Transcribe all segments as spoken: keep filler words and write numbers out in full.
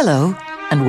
Hello, and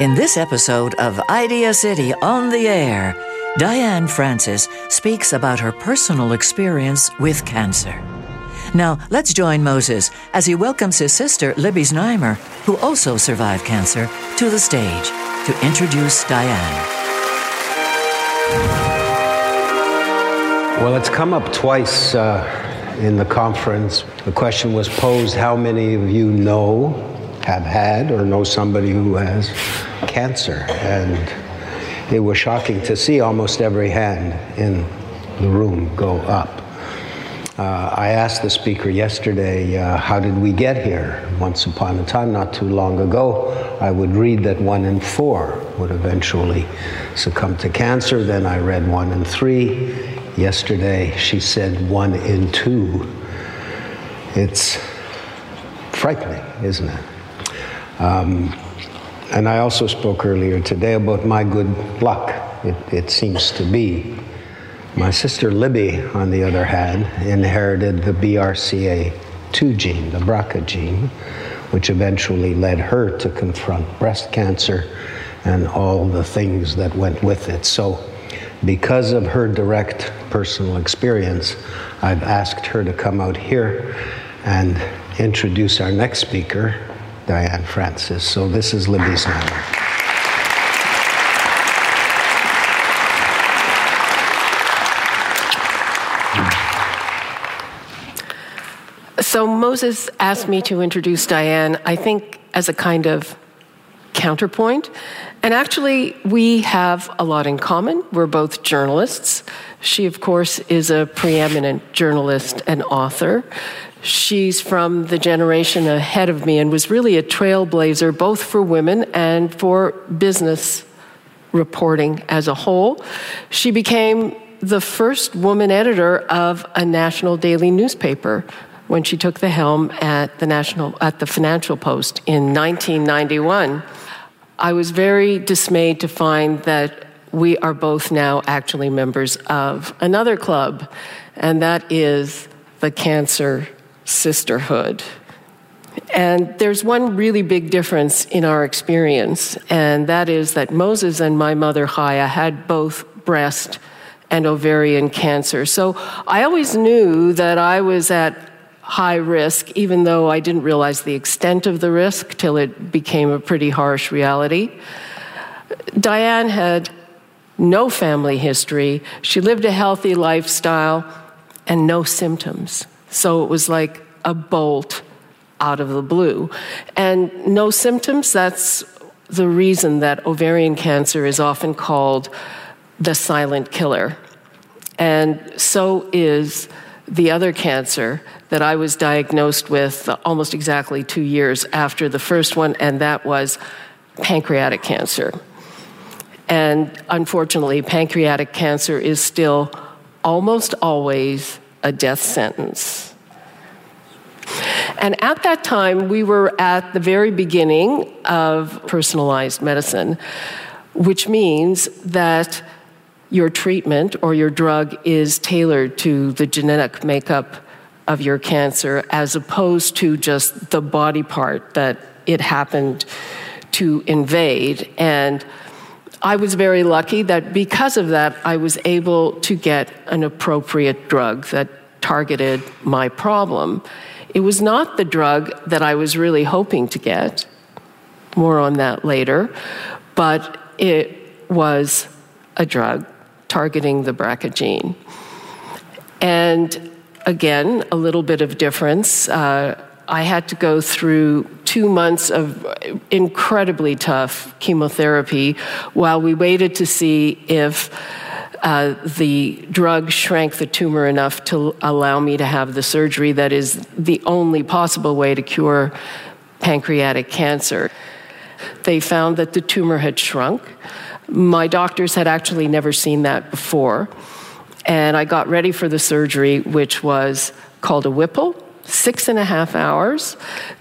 In this episode of Idea City on the Air, Diane Francis speaks about her personal experience with cancer. Now, let's join Moses as he welcomes his sister, Libby Znaimer, who also survived cancer, to the stage to introduce Diane. Well, it's come up twice uh, in the conference. The question was posed, how many of you know, have had, or know somebody who has cancer? And it was shocking to see almost every hand in the room go up. Uh, I asked the speaker yesterday, uh, how did we get here? Once upon a time, not too long ago, I would read that one in four would eventually succumb to cancer. Then I read one in three. Yesterday, she said one in two. It's frightening, isn't it? Um, And I also spoke earlier today about my good luck, it, it seems to be. My sister Libby, on the other hand, inherited the B R C A two gene, the B R C A gene, which eventually led her to confront breast cancer and all the things that went with it. So because of her direct personal experience, I've asked her to come out here and introduce our next speaker, Diane Francis. So this is Libby Znaimer. So Moses asked me to introduce Diane, I think, as a kind of counterpoint. And actually, we have a lot in common. We're both journalists. She, of course, is a preeminent journalist and author. She's from the generation ahead of me and was really a trailblazer both for women and for business reporting as a whole. She became the first woman editor of a national daily newspaper when she took the helm at the National at the Financial Post in nineteen ninety-one. I was very dismayed to find that we are both now actually members of another club, and that is the Cancer Sisterhood. And there's one really big difference in our experience, and that is that Moses and my mother, Haya, had both breast and ovarian cancer. So I always knew that I was at high risk, even though I didn't realize the extent of the risk till it became a pretty harsh reality. Diane had no family history. She lived a healthy lifestyle and no symptoms. So it was like a bolt out of the blue. And no symptoms, that's the reason that ovarian cancer is often called the silent killer. And so is the other cancer that I was diagnosed with almost exactly two years after the first one, and that was pancreatic cancer. And unfortunately, pancreatic cancer is still almost always a death sentence. And at that time, we were at the very beginning of personalized medicine, which means that your treatment or your drug is tailored to the genetic makeup of your cancer as opposed to just the body part that it happened to invade. And I was very lucky that because of that, I was able to get an appropriate drug that targeted my problem. It was not the drug that I was really hoping to get. More on that later. But it was a drug targeting the B R C A gene. And again, a little bit of difference. Uh, I had to go through two months of incredibly tough chemotherapy while we waited to see if uh, the drug shrank the tumor enough to allow me to have the surgery that is the only possible way to cure pancreatic cancer. They found that the tumor had shrunk. My doctors had actually never seen that before. And I got ready for the surgery, which was called a Whipple, six and a half hours.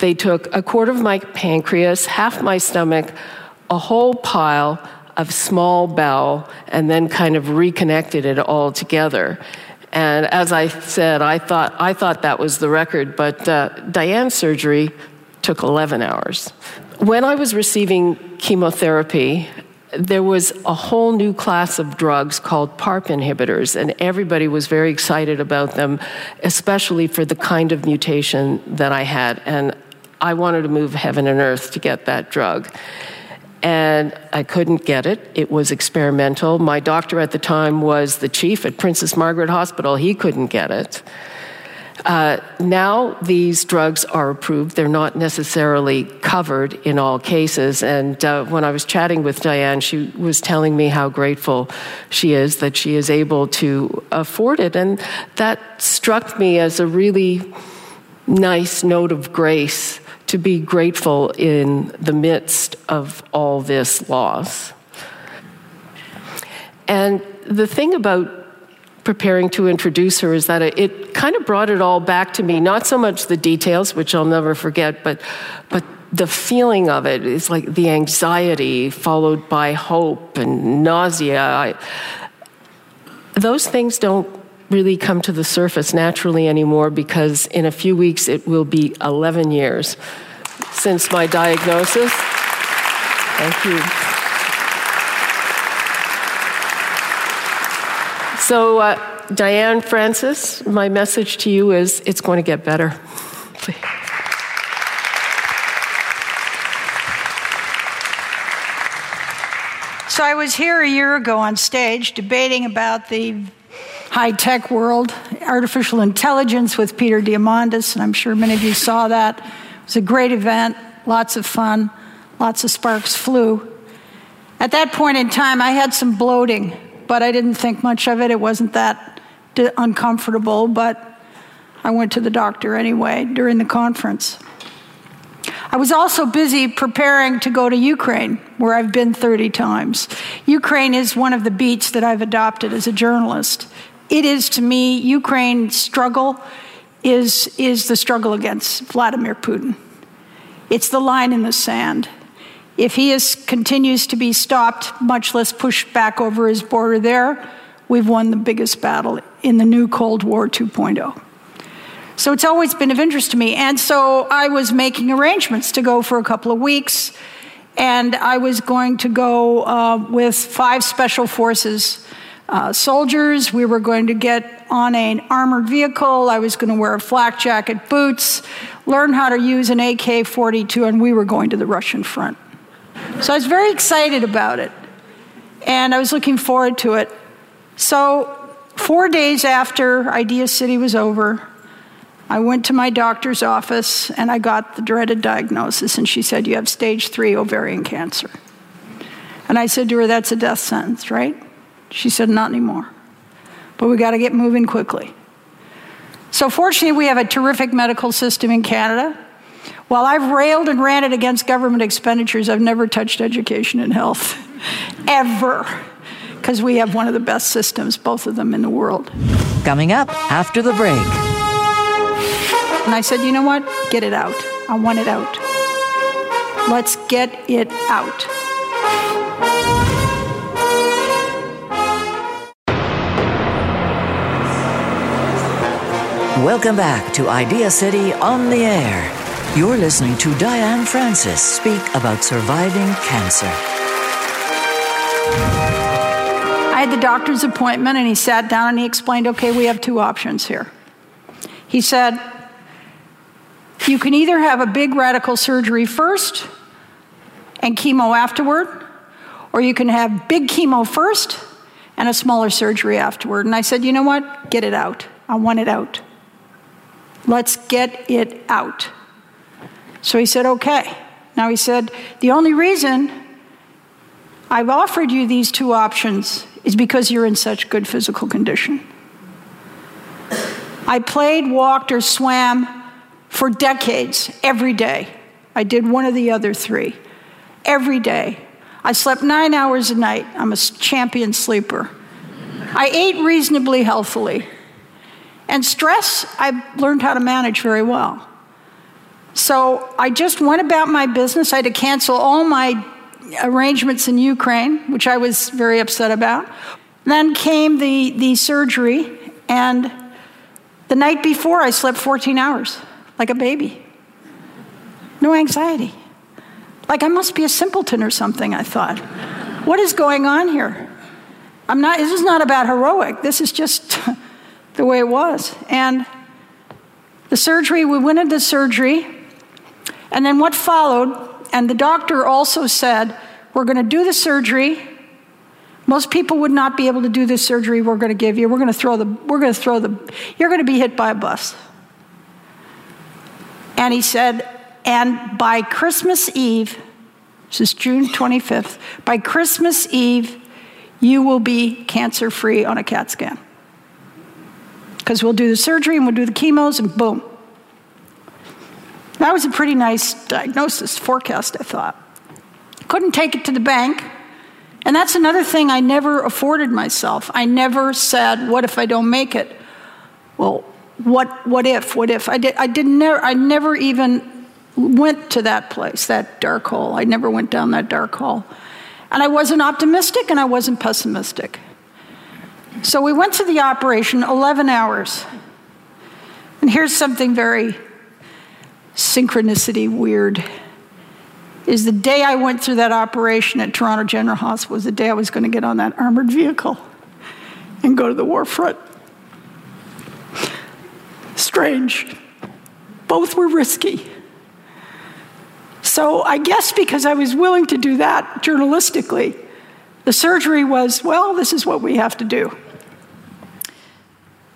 They took a quarter of my pancreas, half my stomach, a whole pile of small bowel, and then kind of reconnected it all together. And as I said, I thought I thought that was the record, but uh, Diane's surgery took eleven hours. When I was receiving chemotherapy, there was a whole new class of drugs called PARP inhibitors, and everybody was very excited about them, especially for the kind of mutation that I had. And I wanted to move heaven and earth to get that drug. And I couldn't get it. It was experimental. My doctor at the time was the chief at Princess Margaret Hospital. He couldn't get it. Uh, now these drugs are approved. They're not necessarily covered in all cases. And uh, when I was chatting with Diane, she was telling me how grateful she is that she is able to afford it. And that struck me as a really nice note of grace, to be grateful in the midst of all this loss. And the thing about preparing to introduce her is that it kind of brought it all back to me, not so much the details, which I'll never forget, but but the feeling of it. It's like the anxiety followed by hope and nausea. I, those things don't really come to the surface naturally anymore, because in a few weeks it will be eleven years since my diagnosis. Thank you. So, uh, Diane Francis, my message to you is, it's going to get better. So I was here a year ago on stage debating about the high-tech world, artificial intelligence, with Peter Diamandis, and I'm sure many of you saw that. It was a great event, lots of fun, lots of sparks flew. At that point in time, I had some bloating, but I didn't think much of it. It wasn't that d- uncomfortable, but I went to the doctor anyway during the conference. I was also busy preparing to go to Ukraine, where I've been thirty times. Ukraine is one of the beats that I've adopted as a journalist. It is, to me, Ukraine's struggle is, is the struggle against Vladimir Putin. It's the line in the sand. If he is, continues to be stopped, much less pushed back over his border there, we've won the biggest battle in the new Cold War two point oh. So it's always been of interest to me. And so I was making arrangements to go for a couple of weeks, and I was going to go uh, with five Special Forces uh, soldiers. We were going to get on an armored vehicle. I was going to wear a flak jacket, boots, learn how to use an A K forty-two, and we were going to the Russian front. So I was very excited about it, and I was looking forward to it. So four days after Idea City was over, I went to my doctor's office, and I got the dreaded diagnosis, and she said, you have stage three ovarian cancer. And I said to her, that's a death sentence, right? She said, not anymore, but we got to get moving quickly. So fortunately, we have a terrific medical system in Canada. While I've railed and ranted against government expenditures, I've never touched education and health, ever, because we have one of the best systems, both of them in the world. Coming up after the break. And I said, you know what? Get it out. I want it out. Let's get it out. Welcome back to Idea City on the Air. You're listening to Diane Francis speak about surviving cancer. I had the doctor's appointment, and he sat down and he explained, okay, we have two options here. He said, you can either have a big radical surgery first and chemo afterward, or you can have big chemo first and a smaller surgery afterward. And I said, you know what? Get it out. I want it out. Let's get it out. So he said, okay. Now he said, the only reason I've offered you these two options is because you're in such good physical condition. I played, walked, or swam for decades, every day. I did one of the other three, every day. I slept nine hours a night. I'm a champion sleeper. I ate reasonably healthily. And stress, I've learned how to manage very well. So I just went about my business. I had to cancel all my arrangements in Ukraine, which I was very upset about. Then came the, the surgery, and the night before I slept fourteen hours, like a baby. No anxiety. Like I must be a simpleton or something, I thought. What is going on here? I'm not, this is not about heroic. This is just the way it was. And the surgery, we went into surgery, and then what followed, and the doctor also said, we're going to do the surgery. Most people would not be able to do this surgery we're going to give you. We're going to throw the, we're going to throw the, you're going to be hit by a bus. And he said, and by Christmas Eve, this is June twenty-fifth, by Christmas Eve, you will be cancer-free on a CAT scan. Because we'll do the surgery and we'll do the chemos and boom. That was a pretty nice diagnosis, forecast, I thought. Couldn't take it to the bank. And that's another thing I never afforded myself. I never said, what if I don't make it? Well, what what if, what if? I did, I did never, I never even went to that place, that dark hole. I never went down that dark hole. And I wasn't optimistic and I wasn't pessimistic. So we went to the operation, eleven hours. And here's something very synchronicity weird, is the day I went through that operation at Toronto General Hospital was the day I was going to get on that armored vehicle and go to the war front. Strange. Both were risky. So I guess because I was willing to do that journalistically, the surgery was, well, this is what we have to do.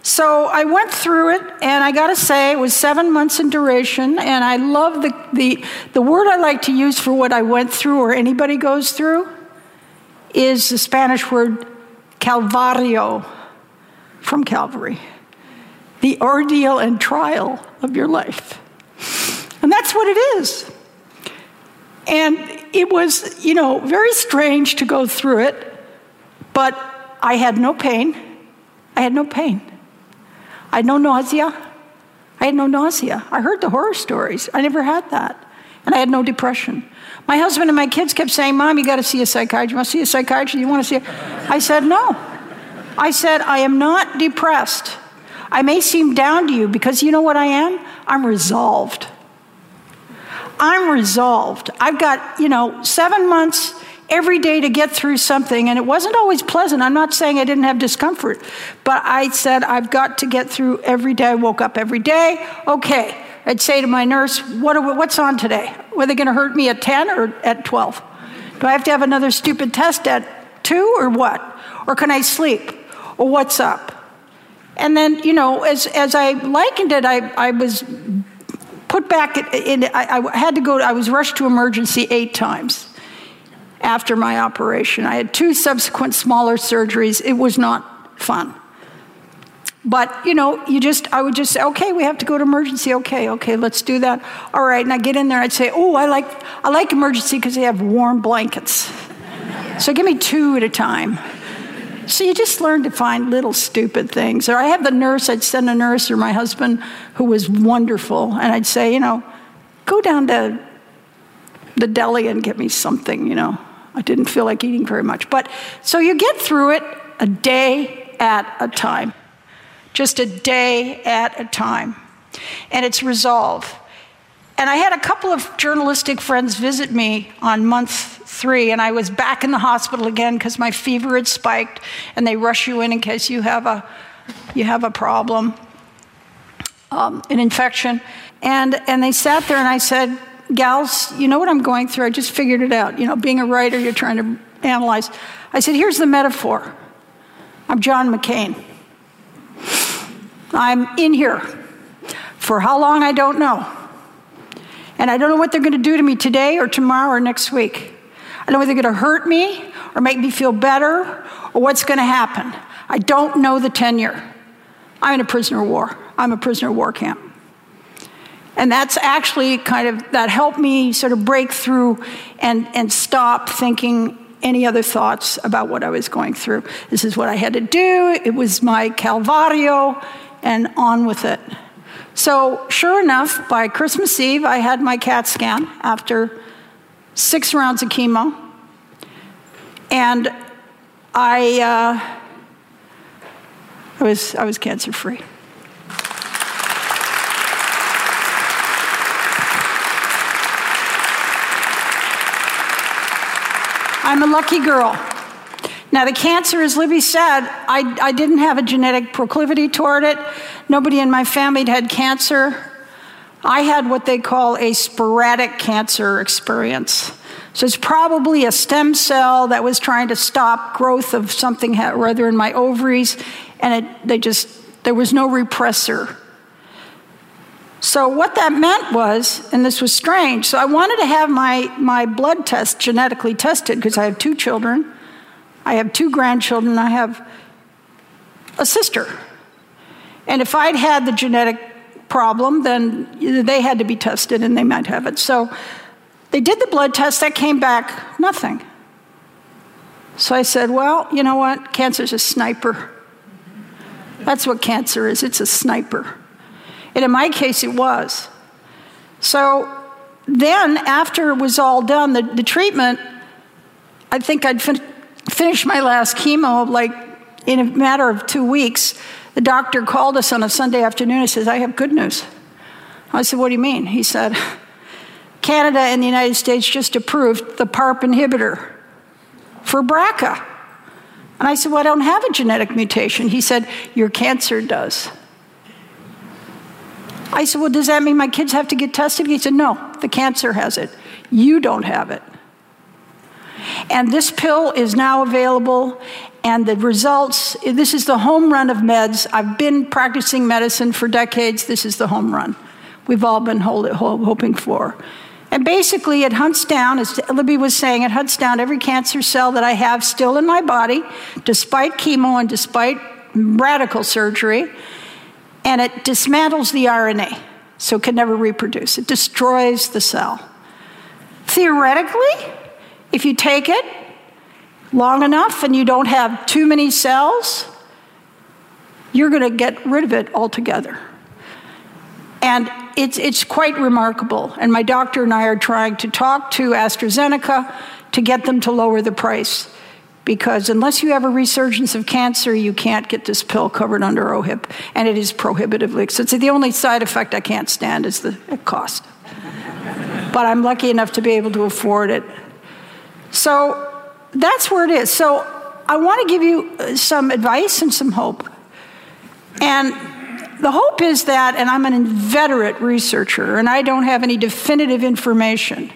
So I went through it, and I got to say, it was seven months in duration, and I love the, the, the word I like to use for what I went through or anybody goes through is the Spanish word calvario, from Calvary, the ordeal and trial of your life. And that's what it is. And it was, you know, very strange to go through it, but I had no pain. I had no pain. I had no nausea. I had no nausea. I heard the horror stories. I never had that. And I had no depression. My husband and my kids kept saying, Mom, you got to see a psychiatrist. You want to see a psychiatrist? You want to see a... I said, no. I said, I am not depressed. I may seem down to you because you know what I am? I'm resolved. I'm resolved. I've got, you know, seven months every day to get through something, and it wasn't always pleasant. I'm not saying I didn't have discomfort, but I said I've got to get through every day. I woke up every day. Okay, I'd say to my nurse, what are, what's on today? Were they going to hurt me at ten or at twelve? Do I have to have another stupid test at two or what? Or can I sleep? Or what's up? And then, you know, as as I likened it, I, I was put back in, in I, I had to go, I was rushed to emergency eight times. After my operation, I had two subsequent smaller surgeries. It was not fun. But, you know, you just, I would just say, okay, we have to go to emergency. Okay, okay, let's do that. All right, and I get in there and I'd say, oh, I like, I like emergency because they have warm blankets. So give me two at a time. So you just learn to find little stupid things. Or I have the nurse, I'd send a nurse or my husband who was wonderful. And I'd say, you know, go down to the deli and get me something, you know. I didn't feel like eating very much. But so you get through it a day at a time, just a day at a time. And it's resolve. And I had a couple of journalistic friends visit me on month three, and I was back in the hospital again because my fever had spiked, and they rush you in in case you have a, you have a problem. um, an infection. And and they sat there and I said, gals, you know what I'm going through? I just figured it out. You know, being a writer, you're trying to analyze. I said, here's the metaphor. I'm John McCain. I'm in here. For how long, I don't know. And I don't know what they're going to do to me today or tomorrow or next week. I don't know whether they're going to hurt me or make me feel better or what's going to happen. I don't know the tenure. I'm in a prisoner of war. I'm a prisoner of war camp. And that's actually kind of, that helped me sort of break through and, and stop thinking any other thoughts about what I was going through. This is what I had to do. It was my Calvario, and on with it. So sure enough, by Christmas Eve, I had my CAT scan after six rounds of chemo. And I, uh, I was, I was cancer-free. I'm a lucky girl. Now, the cancer, as Libby said, I, I didn't have a genetic proclivity toward it. Nobody in my family had cancer. I had what they call a sporadic cancer experience. So it's probably a stem cell that was trying to stop growth of something or other in my ovaries, and it, they just there was no repressor. So what that meant was, and this was strange, so I wanted to have my, my blood test genetically tested because I have two children, I have two grandchildren, I have a sister. And if I'd had the genetic problem, then they had to be tested and they might have it. So they did the blood test, that came back, nothing. So I said, well, you know what, cancer's a sniper. That's what cancer is, it's a sniper. And in my case, it was. So then, after it was all done, the, the treatment, I think I'd fin- finished my last chemo, like, in a matter of two weeks. The doctor called us on a Sunday afternoon and says, I have good news. I said, what do you mean? He said, Canada and the United States just approved the PARP inhibitor for B R C A. And I said, well, I don't have a genetic mutation. He said, your cancer does. I said, well, does that mean my kids have to get tested? He said, no, the cancer has it. You don't have it. And this pill is now available, and the results, this is the home run of meds. I've been practicing medicine for decades. This is the home run we've all been hold, hold, hoping for. And basically, it hunts down, as Libby was saying, it hunts down every cancer cell that I have still in my body, despite chemo and despite radical surgery. And it dismantles the R N A, so it can never reproduce. It destroys the cell. Theoretically, if you take it long enough and you don't have too many cells, you're going to get rid of it altogether. And it's, it's quite remarkable. And my doctor and I are trying to talk to AstraZeneca to get them to lower the price. Because unless you have a resurgence of cancer, you can't get this pill covered under O H I P, and it is prohibitively. So it's the only side effect I can't stand is the cost. But I'm lucky enough to be able to afford it. So that's where it is. So I want to give you some advice and some hope. And the hope is that, and I'm an inveterate researcher, and I don't have any definitive information,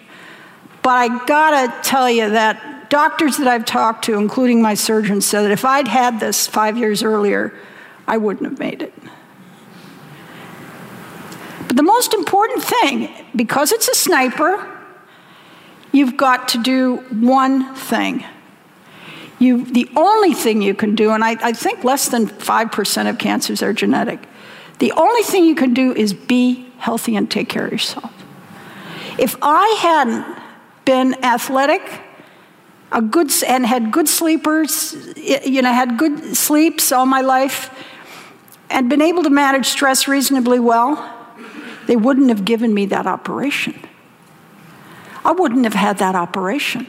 but I gotta tell you that doctors that I've talked to, including my surgeon, said that if I'd had this five years earlier, I wouldn't have made it. But the most important thing, because it's a sniper, you've got to do one thing. You, the only thing you can do, and I, I think less than five percent of cancers are genetic, the only thing you can do is be healthy and take care of yourself. If I hadn't been athletic, A good and had good sleepers, you know, had good sleeps all my life, and been able to manage stress reasonably well, they wouldn't have given me that operation. I wouldn't have had that operation.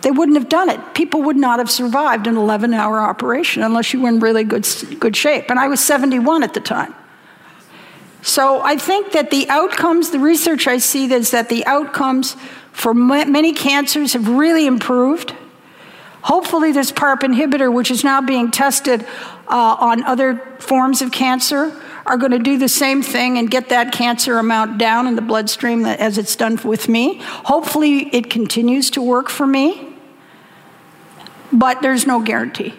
They wouldn't have done it. People would not have survived an eleven-hour operation unless you were in really good good shape. And I was seventy-one at the time. So I think that the outcomes, the research I see is that the outcomes for many cancers have really improved. Hopefully this PARP inhibitor, which is now being tested uh, on other forms of cancer, are going to do the same thing and get that cancer amount down in the bloodstream as it's done with me. Hopefully it continues to work for me, but there's no guarantee.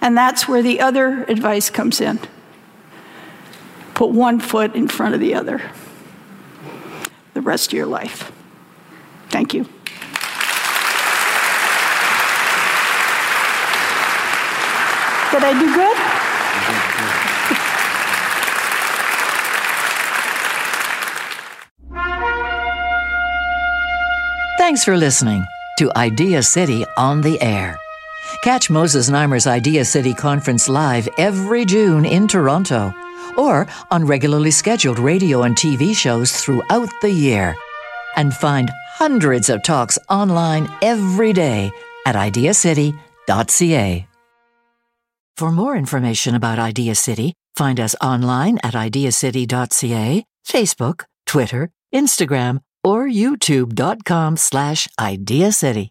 And that's where the other advice comes in. Put one foot in front of the other the rest of your life. Thank you. Did I do good? Thanks for listening to Idea City on the Air. Catch Moses Znaimer's Idea City Conference live every June in Toronto, or on regularly scheduled radio and T V shows throughout the year. And find hundreds of talks online every day at idea city dot c a. For more information about Idea City, find us online at idea city dot c a, Facebook, Twitter, Instagram, or youtube.com slash Idea City.